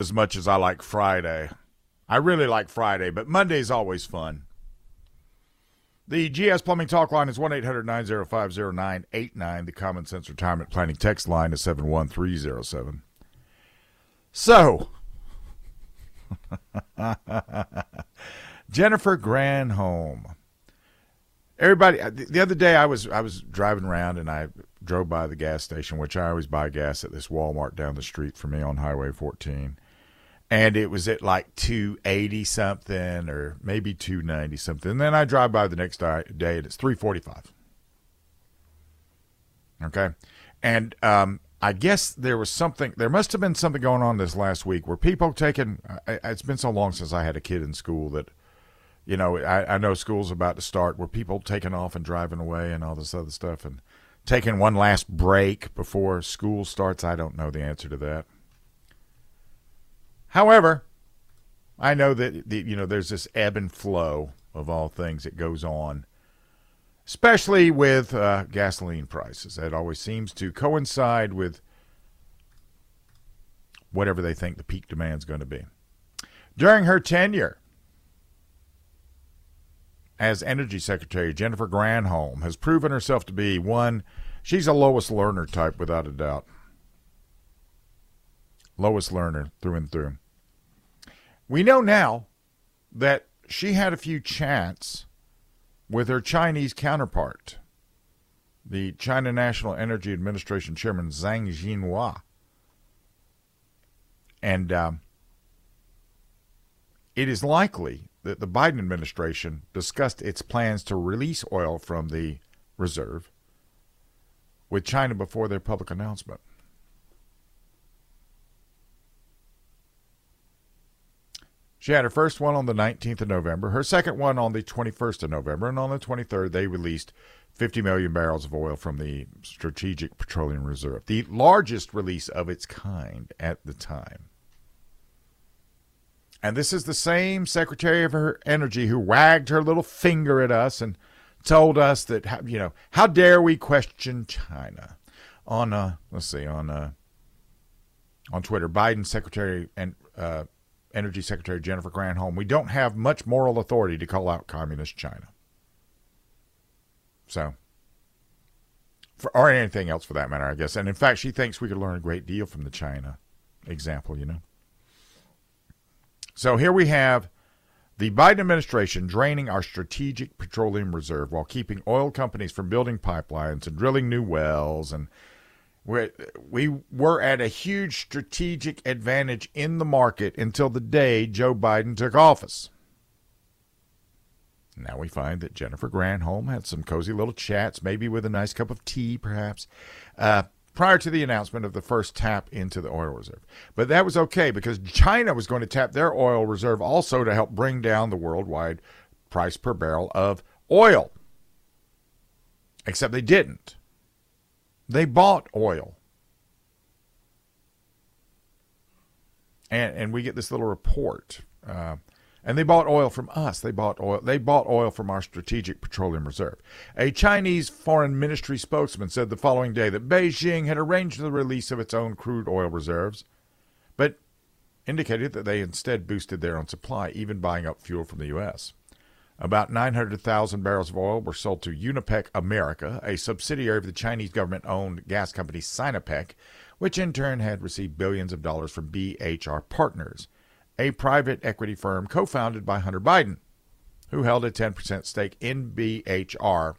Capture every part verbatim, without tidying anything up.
as much as I like Friday. I really like Friday, but Monday's always fun. The G S Plumbing Talk line is one eight hundred nine oh five oh nine eight nine. The Common Sense Retirement Planning text line is seven one three oh seven. So, Jennifer Granholm. Everybody, the other day I was I was driving around and I drove by the gas station, which I always buy gas at this Walmart down the street from me on Highway fourteen. And it was at like two eighty something or maybe two ninety something. And then I drive by the next day and it's three forty-five. Okay. And um, I guess there was something, there must have been something going on this last week where people taking, it's been so long since I had a kid in school that, you know, I, I know school's about to start, where people taking off and driving away and all this other stuff and taking one last break before school starts. I don't know the answer to that. However, I know that, the, you know, there's this ebb and flow of all things that goes on, especially with uh, gasoline prices. That always seems to coincide with whatever they think the peak demand's going to be. During her tenure as Energy Secretary, Jennifer Granholm has proven herself to be, one, she's a Lois Lerner type without a doubt. Lois Lerner through and through. We know now that she had a few chats with her Chinese counterpart, the China National Energy Administration Chairman Zhang Xinhua. And um, it is likely that the Biden administration discussed its plans to release oil from the reserve with China before their public announcement. She had her first one on the nineteenth of November, her second one on the twenty-first of November, and on the twenty-third, they released fifty million barrels of oil from the Strategic Petroleum Reserve, the largest release of its kind at the time. And this is the same Secretary of her Energy who wagged her little finger at us and told us that, you know, how dare we question China? On, uh, let's see, on uh, on Twitter, Biden Secretary and uh, Energy Secretary Jennifer Granholm, we don't have much moral authority to call out communist China. So, for, or anything else for that matter, I guess. And in fact, she thinks we could learn a great deal from the China example, you know. So here we have the Biden administration draining our strategic petroleum reserve while keeping oil companies from building pipelines and drilling new wells. And We're, we were at a huge strategic advantage in the market until the day Joe Biden took office. Now we find that Jennifer Granholm had some cozy little chats, maybe with a nice cup of tea, perhaps, uh, prior to the announcement of the first tap into the oil reserve. But that was okay because China was going to tap their oil reserve also to help bring down the worldwide price per barrel of oil. Except they didn't. They bought oil. And and we get this little report. Uh, and they bought oil from us. They bought oil. They bought oil from our strategic petroleum reserve. A Chinese foreign ministry spokesman said the following day that Beijing had arranged the release of its own crude oil reserves, but indicated that they instead boosted their own supply, even buying up fuel from the U S About nine hundred thousand barrels of oil were sold to Unipec America, a subsidiary of the Chinese government-owned gas company Sinopec, which in turn had received billions of dollars from B H R Partners, a private equity firm co-founded by Hunter Biden, who held a ten percent stake in B H R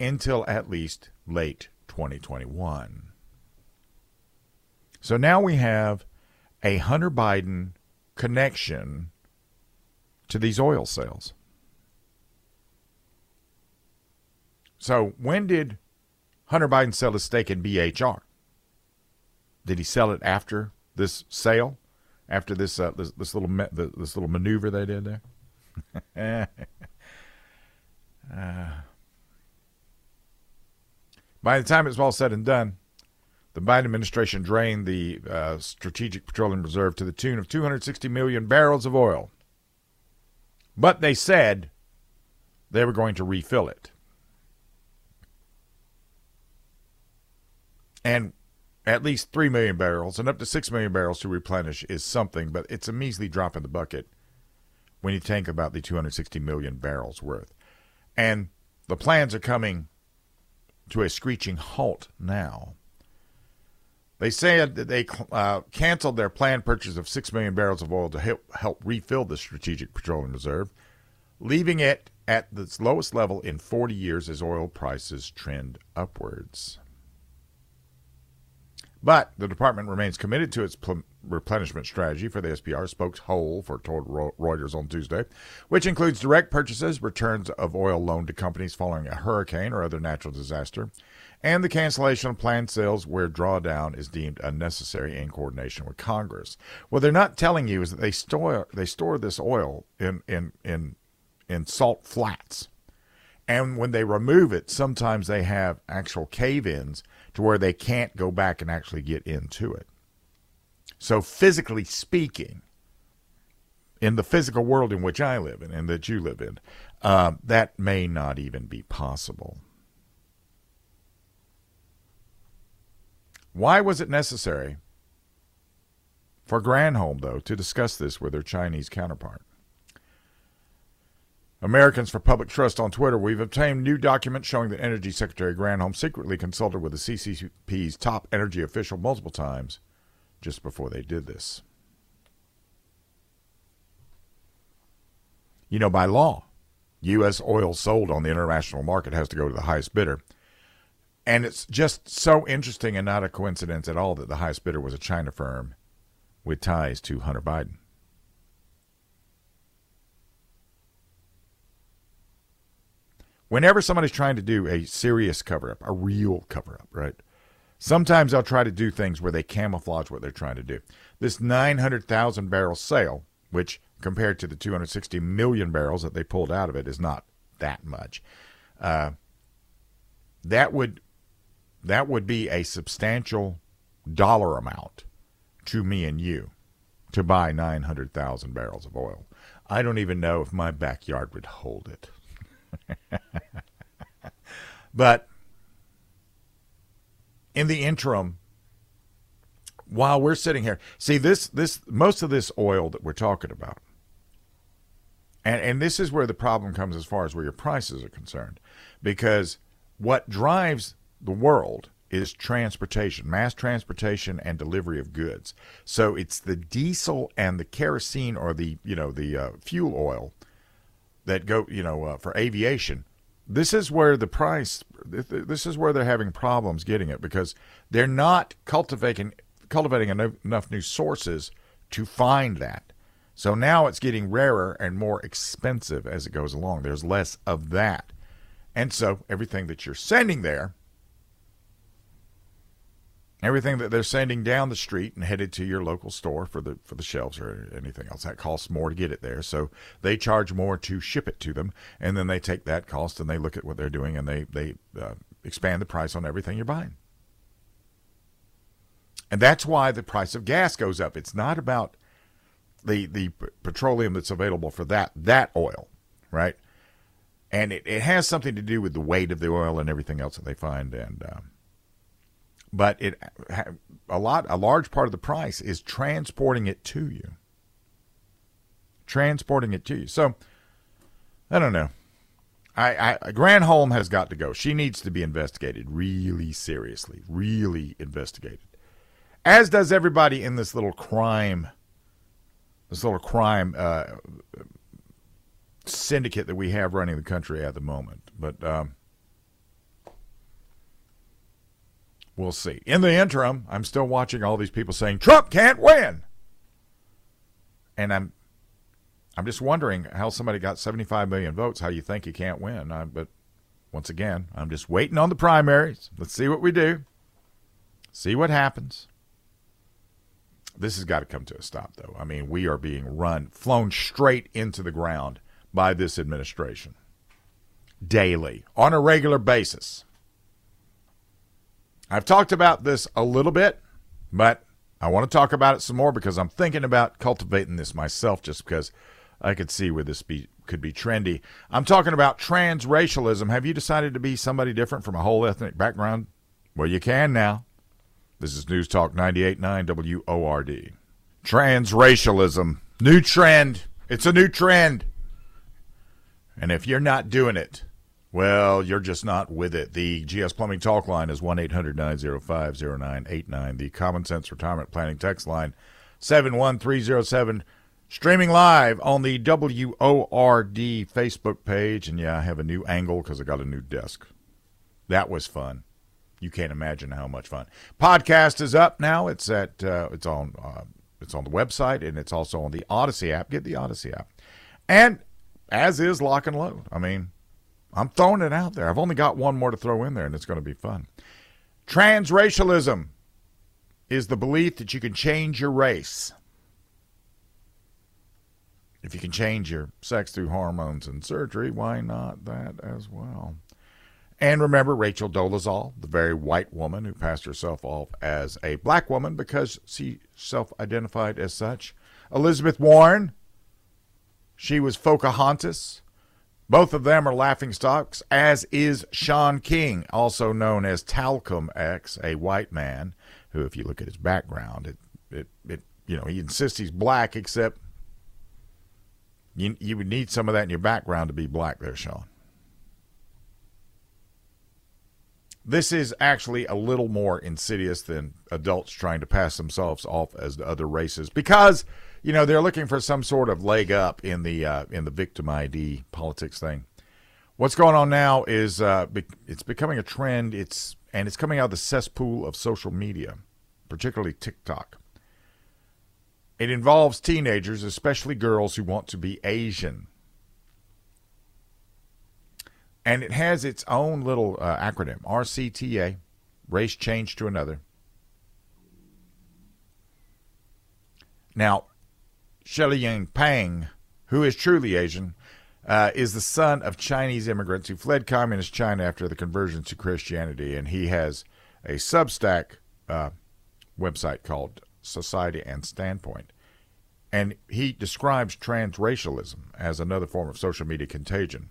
until at least late twenty twenty-one. So now we have a Hunter Biden connection to these oil sales. So when did Hunter Biden sell his stake in B H R? Did he sell it after this sale, after this uh, this, this little ma- this little maneuver they did there? uh, by the time it's all said and done, the Biden administration drained the uh, Strategic Petroleum Reserve to the tune of two hundred sixty million barrels of oil. But they said they were going to refill it. And at least three million barrels and up to six million barrels to replenish is something, but it's a measly drop in the bucket when you think about the two hundred sixty million barrels worth. And the plans are coming to a screeching halt now. They said that they uh, canceled their planned purchase of six million barrels of oil to help, help refill the Strategic Petroleum Reserve, leaving it at its lowest level in forty years as oil prices trend upwards. But the department remains committed to its pl- replenishment strategy for the S P R, spoke Hole for told Reuters on Tuesday, which includes direct purchases, returns of oil loaned to companies following a hurricane or other natural disaster, and the cancellation of planned sales where drawdown is deemed unnecessary in coordination with Congress. What they're not telling you is that they store they store this oil in in in, in salt flats. And when they remove it, sometimes they have actual cave-ins to where they can't go back and actually get into it. So physically speaking, in the physical world in which I live in and that you live in, uh, that may not even be possible. Why was it necessary for Granholm, though, to discuss this with her Chinese counterpart? Americans for Public Trust on Twitter, we've obtained new documents showing that Energy Secretary Granholm secretly consulted with the C C P's top energy official multiple times just before they did this. You know, by law, U S oil sold on the international market has to go to the highest bidder. And it's just so interesting and not a coincidence at all that the highest bidder was a China firm with ties to Hunter Biden. Whenever somebody's trying to do a serious cover-up, a real cover-up, right? Sometimes they'll try to do things where they camouflage what they're trying to do. This nine hundred thousand barrel sale, which compared to the two hundred sixty million barrels that they pulled out of it, is not that much. Uh, that would that would be a substantial dollar amount to me and you to buy nine hundred thousand barrels of oil. I don't even know if my backyard would hold it. But in the interim, while we're sitting here, see this this most of this oil that we're talking about, and and this is where the problem comes as far as where your prices are concerned, because what drives the world is transportation, mass transportation and delivery of goods. So it's the diesel and the kerosene, or the you know the uh, fuel oil that go, you know, uh, for aviation. This is where the price, this is where they're having problems getting it, because they're not cultivating cultivating enough new sources to find that. So now it's getting rarer and more expensive as it goes along. There's less of that. And so everything that you're sending there, everything that they're sending down the street and headed to your local store for the for the shelves or anything else, that costs more to get it there. So they charge more to ship it to them, and then they take that cost and they look at what they're doing and they, they uh, expand the price on everything you're buying. And that's why the price of gas goes up. It's not about the the petroleum that's available for that, that oil, right? And it, it has something to do with the weight of the oil and everything else that they find, and... Um, But it a lot a large part of the price is transporting it to you. Transporting it to you. So I don't know. I, I Granholm has got to go. She needs to be investigated really seriously, really investigated. As does everybody in this little crime, this little crime uh, syndicate that we have running the country at the moment. But. Um, We'll see. In the interim, I'm still watching all these people saying, Trump can't win. And I'm I'm just wondering how somebody got seventy-five million votes, how you think he can't win. I, but once again, I'm just waiting on the primaries. Let's see what we do. See what happens. This has got to come to a stop, though. I mean, we are being run, flown straight into the ground by this administration. Daily, on a regular basis. I've talked about this a little bit, but I want to talk about it some more because I'm thinking about cultivating this myself just because I could see where this be, could be trendy. I'm talking about transracialism. Have you decided to be somebody different from a whole ethnic background? Well, you can now. This is News Talk ninety-eight point nine W O R D. Transracialism. New trend. It's a new trend. And if you're not doing it, well, you're just not with it. The G S Plumbing Talk line is one eight hundred nine oh five oh nine eight nine. The Common Sense Retirement Planning text line, seven one three oh seven. Streaming live on the W O R D Facebook page. And yeah, I have a new angle because I got a new desk. That was fun. You can't imagine how much fun. Podcast is up now. It's at uh, it's on uh, it's on the website, and it's also on the Odyssey app. Get the Odyssey app. And as is Lock and Load. I mean, I'm throwing it out there. I've only got one more to throw in there, and it's going to be fun. Transracialism is the belief that you can change your race if you can change your sex through hormones and surgery. Why not that as well? And remember Rachel Dolezal, the very white woman who passed herself off as a black woman because she self-identified as such. Elizabeth Warren, she was Pocahontas. Both of them are laughingstocks, as is Sean King, also known as Talcum X, a white man who, if you look at his background, it, it, it you know, he insists he's black, except you, you would need some of that in your background to be black there, Sean. This is actually a little more insidious than adults trying to pass themselves off as the other races because, you know, they're looking for some sort of leg up in the uh, in the victim I D politics thing. What's going on now is uh, it's becoming a trend. It's and it's coming out of the cesspool of social media, particularly TikTok. It involves teenagers, especially girls who want to be Asian. And it has its own little uh, acronym, R C T A, Race Change to Another. Now, Shelly Yang Pang, who is truly Asian, uh, is the son of Chinese immigrants who fled communist China after the conversion to Christianity. And he has a Substack uh, website called Society and Standpoint. And he describes transracialism as another form of social media contagion.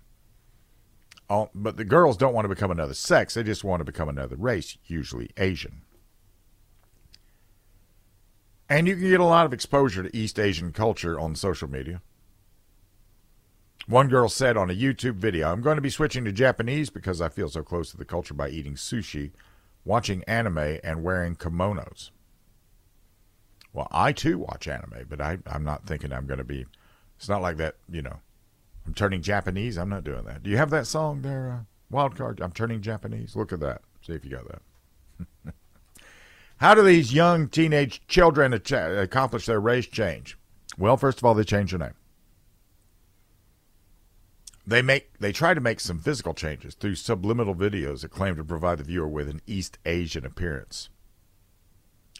All, but the girls don't want to become another sex. They just want to become another race, usually Asian. And you can get a lot of exposure to East Asian culture on social media. One girl said on a YouTube video, "I'm going to be switching to Japanese because I feel so close to the culture by eating sushi, watching anime, and wearing kimonos." Well, I too watch anime, but I, I'm not thinking I'm going to be... It's not like that, you know. I'm turning Japanese. I'm not doing that. Do you have that song there, uh, Wildcard? I'm turning Japanese. Look at that. See if you got that. How do these young teenage children ach- accomplish their race change? Well, first of all, they change their name. They make they try to make some physical changes through subliminal videos that claim to provide the viewer with an East Asian appearance.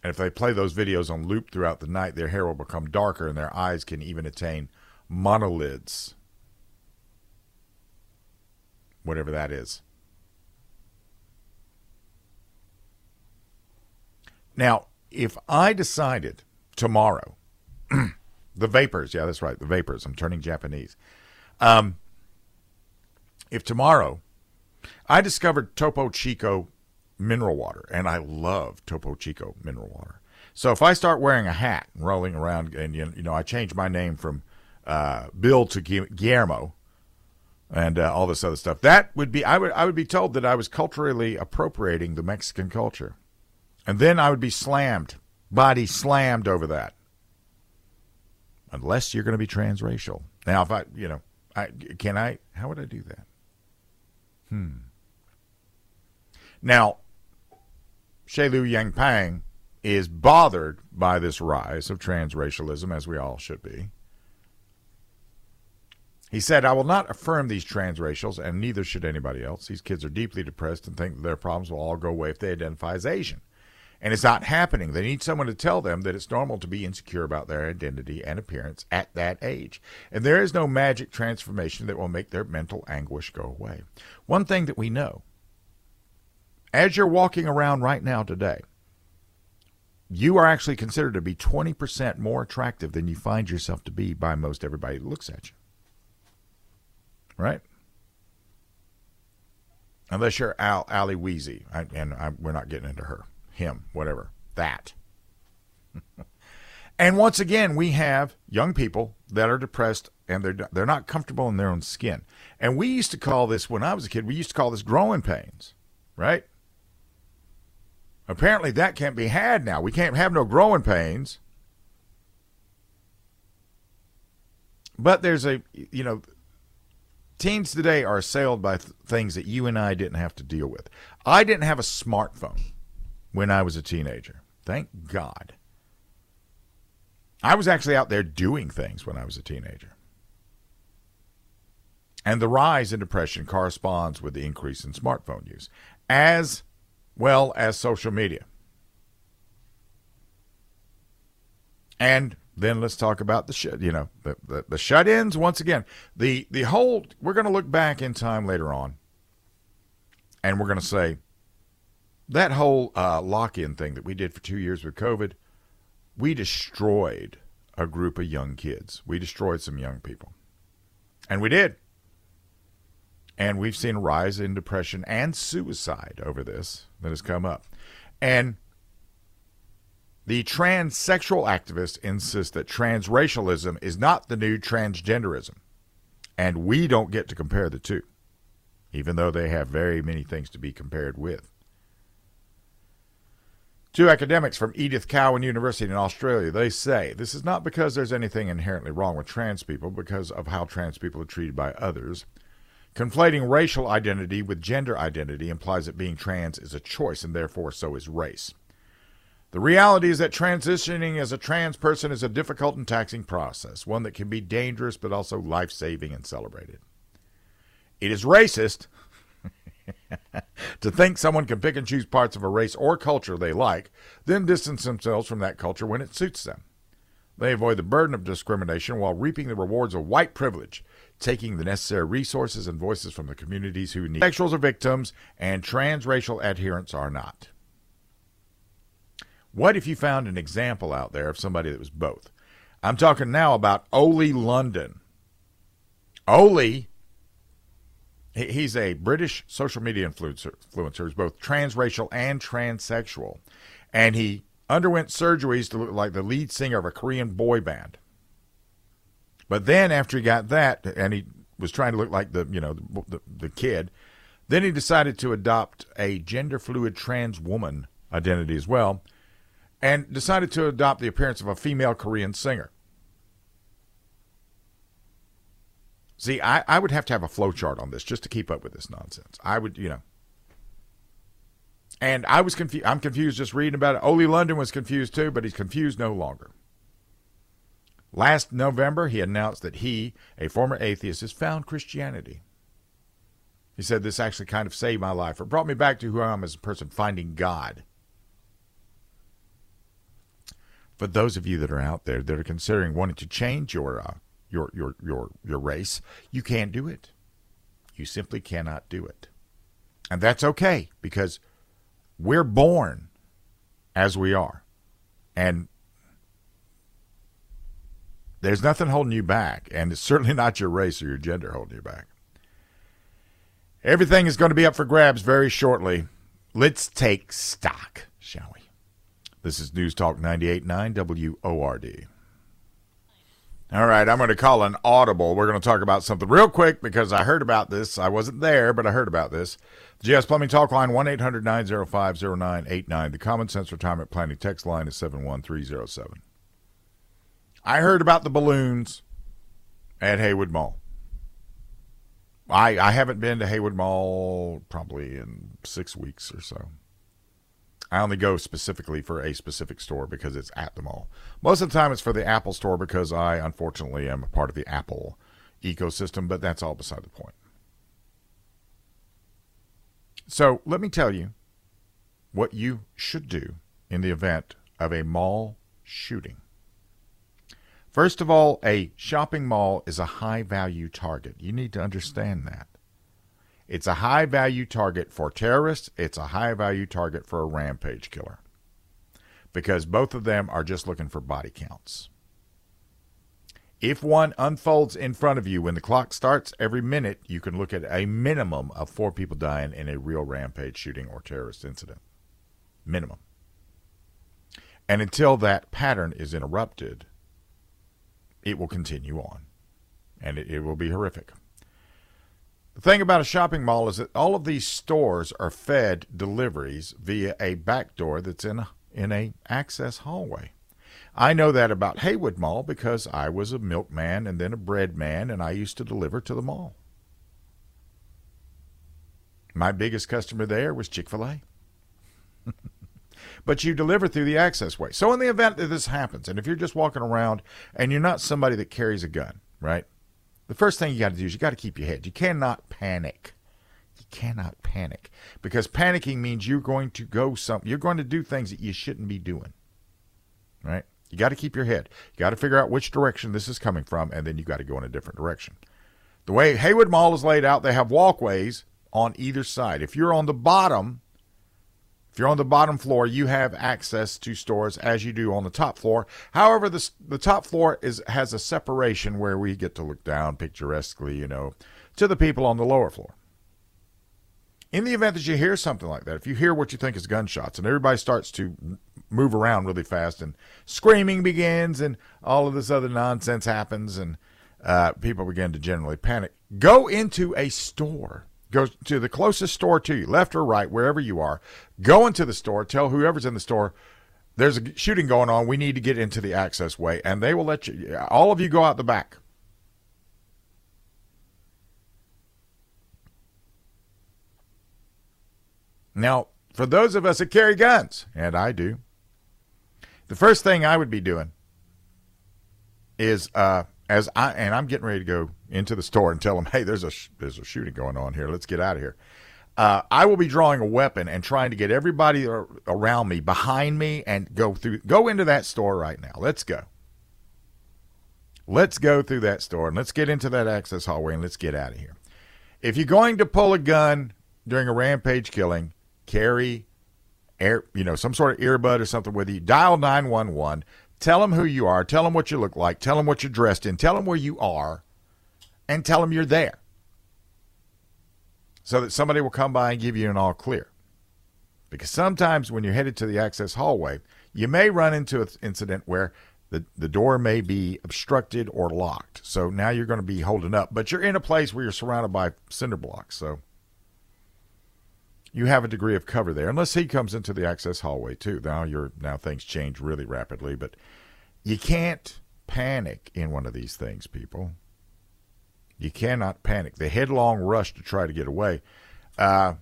And if they play those videos on loop throughout the night, their hair will become darker and their eyes can even attain monolids. Whatever that is. Now, if I decided tomorrow, the vapors, yeah, that's right, the vapors, I'm turning Japanese. Um, if tomorrow I discovered Topo Chico mineral water, and I love Topo Chico mineral water. So if I start wearing a hat and rolling around, and, you know, I change my name from uh, Bill to Guillermo, and uh, all this other stuff. That would be, I would I would be told that I was culturally appropriating the Mexican culture. And then I would be slammed, body slammed over that. Unless you're going to be transracial. Now, if I, you know, I can I, how would I do that? Hmm. Now, Shilu Yangpang is bothered by this rise of transracialism, as we all should be. He said, "I will not affirm these transracials, and neither should anybody else. These kids are deeply depressed and think that their problems will all go away if they identify as Asian. And it's not happening. They need someone to tell them that it's normal to be insecure about their identity and appearance at that age. And there is no magic transformation that will make their mental anguish go away. One thing that we know, as you're walking around right now today, you are actually considered to be twenty percent more attractive than you find yourself to be by most everybody that looks at you. Right? Unless you're Al, Allie Wheezy, I, and I, we're not getting into her, him, whatever. that. And once again, we have young people that are depressed and they're they're not comfortable in their own skin. And we used to call this, when I was a kid, we used to call this growing pains, right? Apparently that can't be had now. We can't have no growing pains. But there's a, you know, teens today are assailed by th- things that you and I didn't have to deal with. I didn't have a smartphone when I was a teenager. Thank God. I was actually out there doing things when I was a teenager. And the rise in depression corresponds with the increase in smartphone use, as well as social media. And then let's talk about the shut, you know, the, the, the shut-ins. Once again, the, the whole, we're going to look back in time later on, and we're going to say, that whole uh, lock-in thing that we did for two years with COVID, we destroyed a group of young kids. We destroyed some young people. And we did. And we've seen a rise in depression and suicide over this that has come up. And the transsexual activists insist that transracialism is not the new transgenderism. And we don't get to compare the two, even though they have very many things to be compared with. Two academics from Edith Cowan University in Australia, they say, this is not because there's anything inherently wrong with trans people, because of how trans people are treated by others. Conflating racial identity with gender identity implies that being trans is a choice, and therefore so is race. The reality is that transitioning as a trans person is a difficult and taxing process, one that can be dangerous but also life-saving and celebrated. It is racist to think someone can pick and choose parts of a race or culture they like, then distance themselves from that culture when it suits them. They avoid the burden of discrimination while reaping the rewards of white privilege, taking the necessary resources and voices from the communities who need. Transsexuals are victims, and transracial adherents are not. What if you found an example out there of somebody that was both? I'm talking now about Oli London. Oli He's a British social media influencer, influencer who's both transracial and transsexual. And he underwent surgeries to look like the lead singer of a Korean boy band. But then after he got that, and he was trying to look like the, you know, the, the, the kid, then he decided to adopt a gender-fluid trans woman identity as well, and decided to adopt the appearance of a female Korean singer. See, I, I would have to have a flowchart on this just to keep up with this nonsense. I would, you know. And I was confused. I'm confused just reading about it. Oli London was confused too, but he's confused no longer. Last November, he announced that he, a former atheist, has found Christianity. He said, this actually kind of saved my life, or brought me back to who I am as a person, finding God. For those of you that are out there that are considering wanting to change your uh, Your, your your your race, you can't do it. You simply cannot do it. And that's okay, because we're born as we are. And there's nothing holding you back, and it's certainly not your race or your gender holding you back. Everything is going to be up for grabs very shortly. Let's take stock, shall we? This is News Talk ninety-eight point nine W O R D. All right, I'm going to call an audible. We're going to talk about something real quick because I heard about this. I wasn't there, but I heard about this. The G S Plumbing Talk Line, one eight hundred nine oh five oh nine eight nine. The Common Sense Retirement Planning Text Line is seven one three oh seven. I heard about the balloons at Haywood Mall. I, I haven't been to Haywood Mall probably in six weeks or so. I only go specifically for a specific store because it's at the mall. Most of the time it's for the Apple store because I, unfortunately, am a part of the Apple ecosystem, but that's all beside the point. So let me tell you what you should do in the event of a mall shooting. First of all, a shopping mall is a high-value target. You need to understand that. It's a high-value target for terrorists. It's a high-value target for a rampage killer. Because both of them are just looking for body counts. If one unfolds in front of you when the clock starts every minute, you can look at a minimum of four people dying in a real rampage shooting or terrorist incident. Minimum. And until that pattern is interrupted, it will continue on, and it, it will be horrific. The thing about a shopping mall is that all of these stores are fed deliveries via a back door that's in a, in a access hallway. I know that about Haywood Mall because I was a milkman and then a bread man, and I used to deliver to the mall. My biggest customer there was Chick-fil-A. But you deliver through the access way. So in the event that this happens, and if you're just walking around and you're not somebody that carries a gun, right? The first thing you got to do is you got to keep your head. You cannot panic. You cannot panic, because panicking means you're going to go some. You're going to do things that you shouldn't be doing, right? You got to keep your head. You got to figure out which direction this is coming from, and then you got to go in a different direction. The way Haywood Mall is laid out, they have walkways on either side. If you're on the bottom, if you're on the bottom floor, you have access to stores as you do on the top floor. However, the, the top floor is has a separation where we get to look down picturesquely, you know, to the people on the lower floor. In the event that you hear something like that, if you hear what you think is gunshots and everybody starts to move around really fast and screaming begins and all of this other nonsense happens and uh, people begin to generally panic, go into a store. Go to the closest store to you, left or right, wherever you are. Go into the store. Tell whoever's in the store, there's a shooting going on. We need to get into the access way. And they will let you, all of you go out the back. Now, for those of us that carry guns, and I do, the first thing I would be doing is... uh. As I and I'm getting ready to go into the store and tell them, hey, there's a sh- there's a shooting going on here. Let's get out of here. Uh, I will be drawing a weapon and trying to get everybody ar- around me, behind me, and go through. Go into that store right now. Let's go. Let's go through that store and let's get into that access hallway and let's get out of here. If you're going to pull a gun during a rampage killing, carry air, you know, some sort of earbud or something with you. Dial nine one one. Tell them who you are. Tell them what you look like. Tell them what you're dressed in. Tell them where you are, and tell them you're there, so that somebody will come by and give you an all clear. Because sometimes when you're headed to the access hallway, you may run into an incident where the, the door may be obstructed or locked. So now you're going to be holding up, but you're in a place where you're surrounded by cinder blocks. So you have a degree of cover there, unless he comes into the access hallway too. Now you're now things change really rapidly, but you can't panic in one of these things, people. You cannot panic. The headlong rush to try to get away. Uh,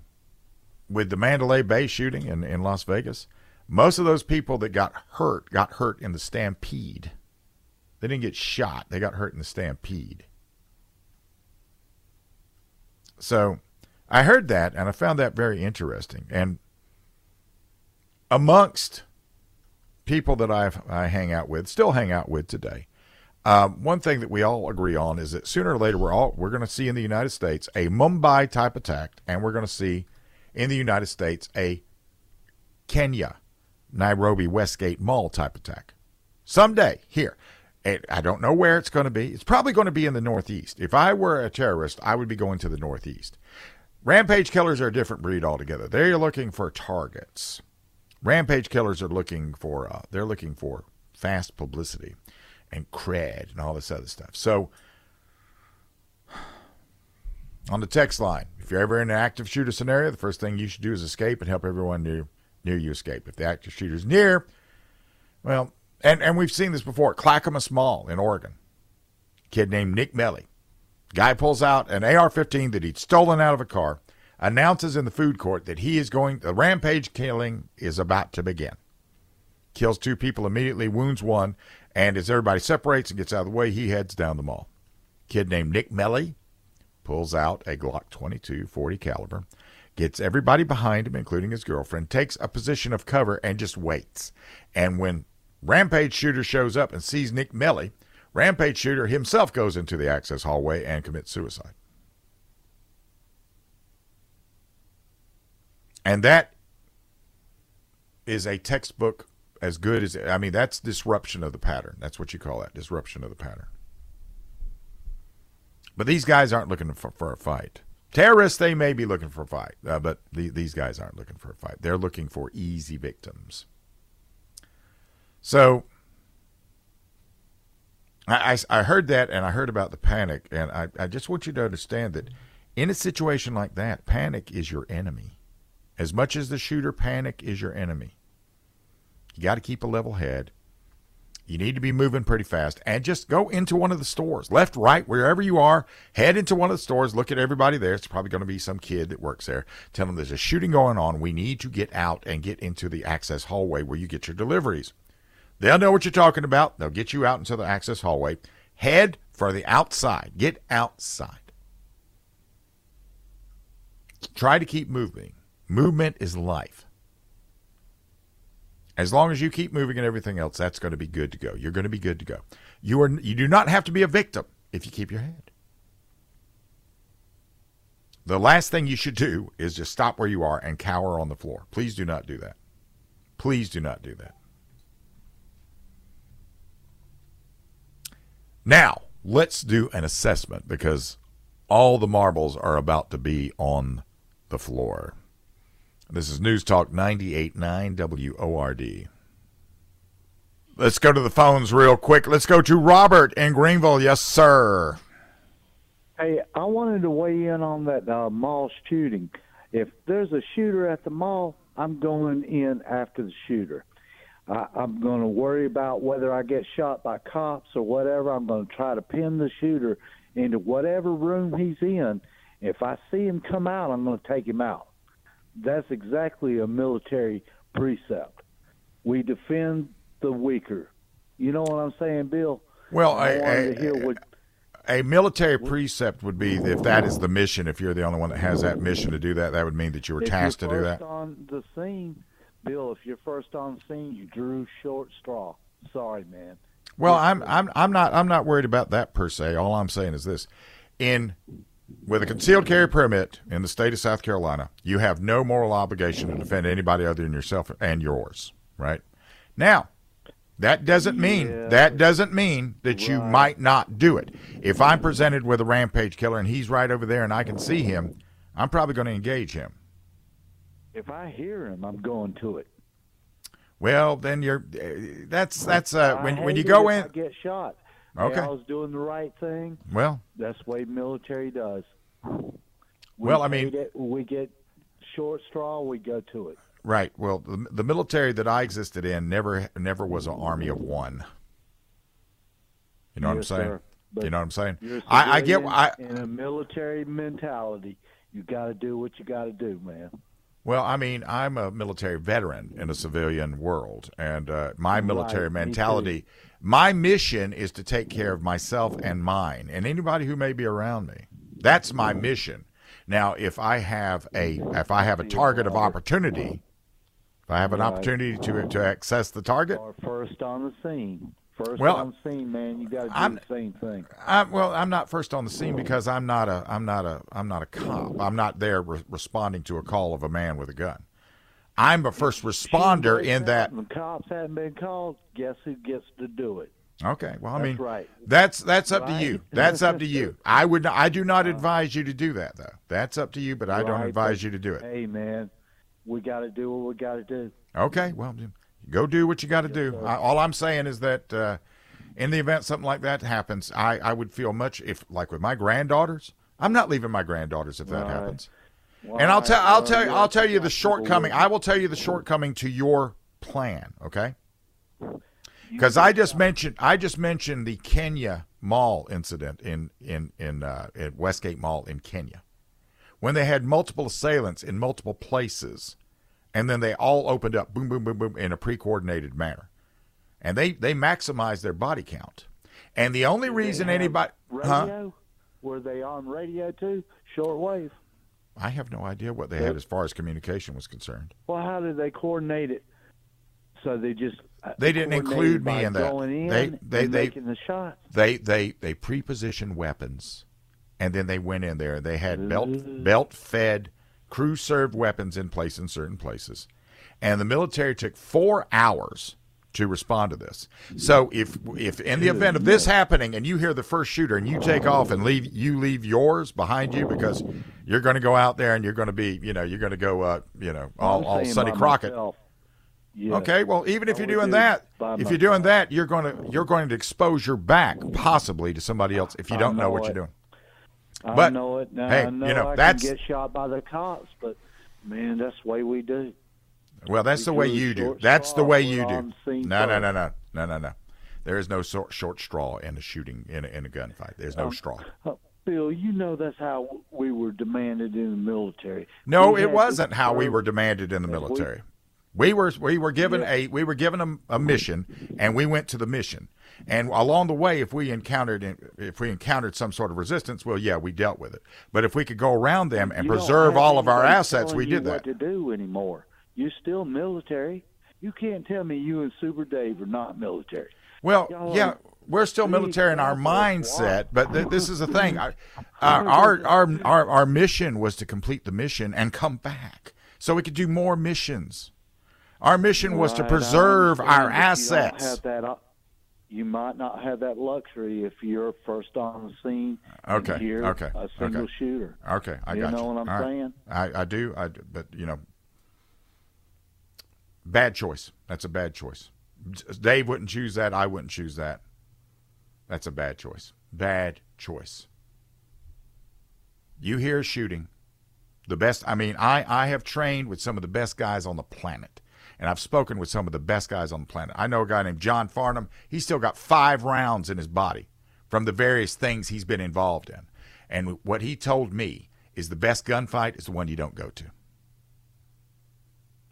with the Mandalay Bay shooting in, in Las Vegas, most of those people that got hurt got hurt in the stampede. They didn't get shot. They got hurt in the stampede. So... I heard that, and I found that very interesting. And amongst people that I've, I hang out with, still hang out with today, um, one thing that we all agree on is that sooner or later we're all we're going to see in the United States a Mumbai type attack, and we're going to see in the United States a Kenya, Nairobi, Westgate Mall type attack someday here. It, I don't know where it's going to be. It's probably going to be in the Northeast. If I were a terrorist, I would be going to the Northeast. Rampage killers are a different breed altogether. They're looking for targets. Rampage killers are looking for, uh, they're looking for fast publicity and cred and all this other stuff. So on the text line, if you're ever in an active shooter scenario, the first thing you should do is escape and help everyone near, near you escape. If the active shooter's near, well, and, and we've seen this before, Clackamas Mall in Oregon, kid named Nick Melly. Guy pulls out an A R fifteen that he'd stolen out of a car, announces in the food court that he is going, the rampage killing is about to begin. Kills two people immediately, wounds one, and as everybody separates and gets out of the way, he heads down the mall. Kid named Nick Melly pulls out a Glock twenty-two, forty caliber, gets everybody behind him, including his girlfriend, takes a position of cover and just waits. And when rampage shooter shows up and sees Nick Melly, rampage shooter himself goes into the access hallway and commits suicide. And that is a textbook as good as, I mean, that's disruption of the pattern. That's what you call that, disruption of the pattern. But these guys aren't looking for, for a fight. Terrorists, they may be looking for a fight, uh, but the, these guys aren't looking for a fight. They're looking for easy victims. So I, I, I heard that, and I heard about the panic, and I, I just want you to understand that in a situation like that, panic is your enemy. As much as the shooter, panic is your enemy. You got to keep a level head. You need to be moving pretty fast, and just go into one of the stores, left, right, wherever you are, head into one of the stores, look at everybody there. It's probably going to be some kid that works there. Tell them there's a shooting going on. We need to get out and get into the access hallway where you get your deliveries. They'll know what you're talking about. They'll get you out into the access hallway. Head for the outside. Get outside. Try to keep moving. Movement is life. As long as you keep moving and everything else, that's going to be good to go. You're going to be good to go. You are. You do not have to be a victim if you keep your head. The last thing you should do is just stop where you are and cower on the floor. Please do not do that. Please do not do that. Now, let's do an assessment, because all the marbles are about to be on the floor. This is News Talk ninety-eight point nine W O R D. Let's go to the phones real quick. Let's go to Robert in Greenville. Yes, sir. Hey, I wanted to weigh in on that uh, mall shooting. If there's a shooter at the mall, I'm going in after the shooter. I, I'm going to worry about whether I get shot by cops or whatever. I'm going to try to pin the shooter into whatever room he's in. If I see him come out, I'm going to take him out. That's exactly a military precept. We defend the weaker. You know what I'm saying, Bill? Well, I a, a, what, a military what, precept would be, if that is the mission, if you're the only one that has that mission to do that, that would mean that you were tasked to do that. If you're first on the scene, Bill, if you're first on the scene, you drew short straw. Sorry, man. Well, I'm I'm I'm not I'm not worried about that per se. All I'm saying is this. In With a concealed carry permit in the state of South Carolina, you have no moral obligation to defend anybody other than yourself and yours, right? Now, that doesn't mean yeah. that doesn't mean that right. you might not do it. If I'm presented with a rampage killer and he's right over there and I can see him, I'm probably going to engage him. If I hear him, I'm going to it. Well, then you're that's that's uh, when I when you go in. I get shot. Okay. I was doing the right thing. Well, that's the way military does. We well, I mean, get, we get short straw, we go to it. Right. Well, the, the military that I existed in never, never was an army of one. You know yes, what I'm saying? Sir, but you know what I'm saying? You're I, I get. I, in a military mentality, you got to do what you got to do, man. Well, I mean, I'm a military veteran in a civilian world, and uh, my military right, mentality. My mission is to take care of myself and mine and anybody who may be around me. That's my mission. Now, if I have a if I have a target of opportunity, if I have an opportunity to to access the target. Or first on the scene. First well, on the scene, man, you got to do I'm, the same thing. I'm, well, I'm not first on the scene because I'm not a I'm not a I'm not a cop. I'm not there re- responding to a call of a man with a gun. I'm a first responder in that. The cops haven't been called. Guess who gets to do it? Okay. Well, I that's mean, right. that's that's up right. to you. That's up to you. I would. I do not advise you to do that, though. That's up to you, but I right. don't advise you to do it. Hey, man, we got to do what we got to do. Okay. Well, go do what you got to yes, do. I, all I'm saying is that uh, in the event something like that happens, I, I would feel much if, like with my granddaughters, I'm not leaving my granddaughters if that right. happens. Well, and I'll tell I'll tell I'll tell you the shortcoming. I will tell you the shortcoming to your plan, okay? Because I just mentioned I just mentioned the Kenya Mall incident in in in uh, at Westgate Mall in Kenya, when they had multiple assailants in multiple places, and then they all opened up, boom, boom, boom, boom, in a pre-coordinated manner, and they they maximized their body count, and the only reason anybody huh? Were they on radio too? Shortwave. I have no idea what they had as far as communication was concerned. Well, how did they coordinate it? So they just they didn't include me in that. In they they they making the shots. They they they pre-positioned weapons, and then they went in there. They had belt belt fed, crew served weapons in place in certain places, and the military took four hours to respond to this. So if if in the event of this happening and you hear the first shooter and you take off and leave you leave yours behind you because you're going to go out there and you're going to be, you know, you're going to go, uh, you know, all, all Sonny Crockett. Myself, Yeah. Okay. Well, even if you're doing that, if you're doing that, you're going to you're going to expose your back possibly to somebody else if you don't know what you're doing. I know it. Hey, you know that's get shot by the cops, but man, that's the way we do. Well, that's the way you do. That's the way you do. No, no, no, no, no, no, no. There is no short, short straw in a shooting in a, in a gunfight. There's no um, straw. Bill, you know that's how we were demanded in the military. No, we it wasn't how we were demanded in the military. We, we were we were given yeah. a we were given a, a mission, and we went to the mission. And along the way, if we encountered if we encountered some sort of resistance, well, yeah, we dealt with it. But if we could go around them and you preserve all of our assets, we did you that. What to do anymore? You're still military. You can't tell me you and Super Dave are not military. Well, Y'all, yeah, we're still military in our mindset, but th this is the thing. I, uh, our, our our our mission was to complete the mission and come back so we could do more missions. Our mission was to preserve our assets. You, have that, you might not have that luxury if you're first on the scene. Okay, and you're okay, a single okay. shooter. Okay, I you got you. You know what I'm All saying? Right. I, I do, I do, but, you know, bad choice. That's a bad choice. Dave wouldn't choose that. I wouldn't choose that. That's a bad choice. Bad choice. You hear shooting. The best, I mean, I, I have trained with some of the best guys on the planet. And I've spoken with some of the best guys on the planet. I know a guy named John Farnham. He's still got five rounds in his body from the various things he's been involved in. And what he told me is the best gunfight is the one you don't go to.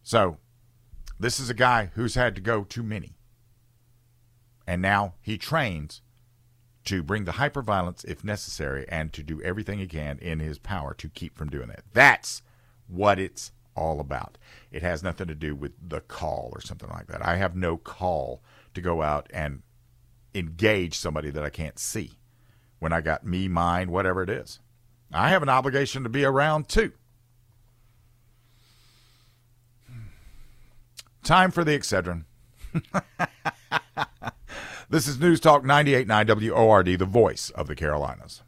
So, this is a guy who's had to go to many. And now he trains to bring the hyperviolence if necessary and to do everything he can in his power to keep from doing that. That's what it's all about. It has nothing to do with the call or something like that. I have no call to go out and engage somebody that I can't see when I got me, mine, whatever it is. I have an obligation to be around too. Time for the Excedrin. This is News Talk ninety-eight point nine W O R D, the voice of the Carolinas.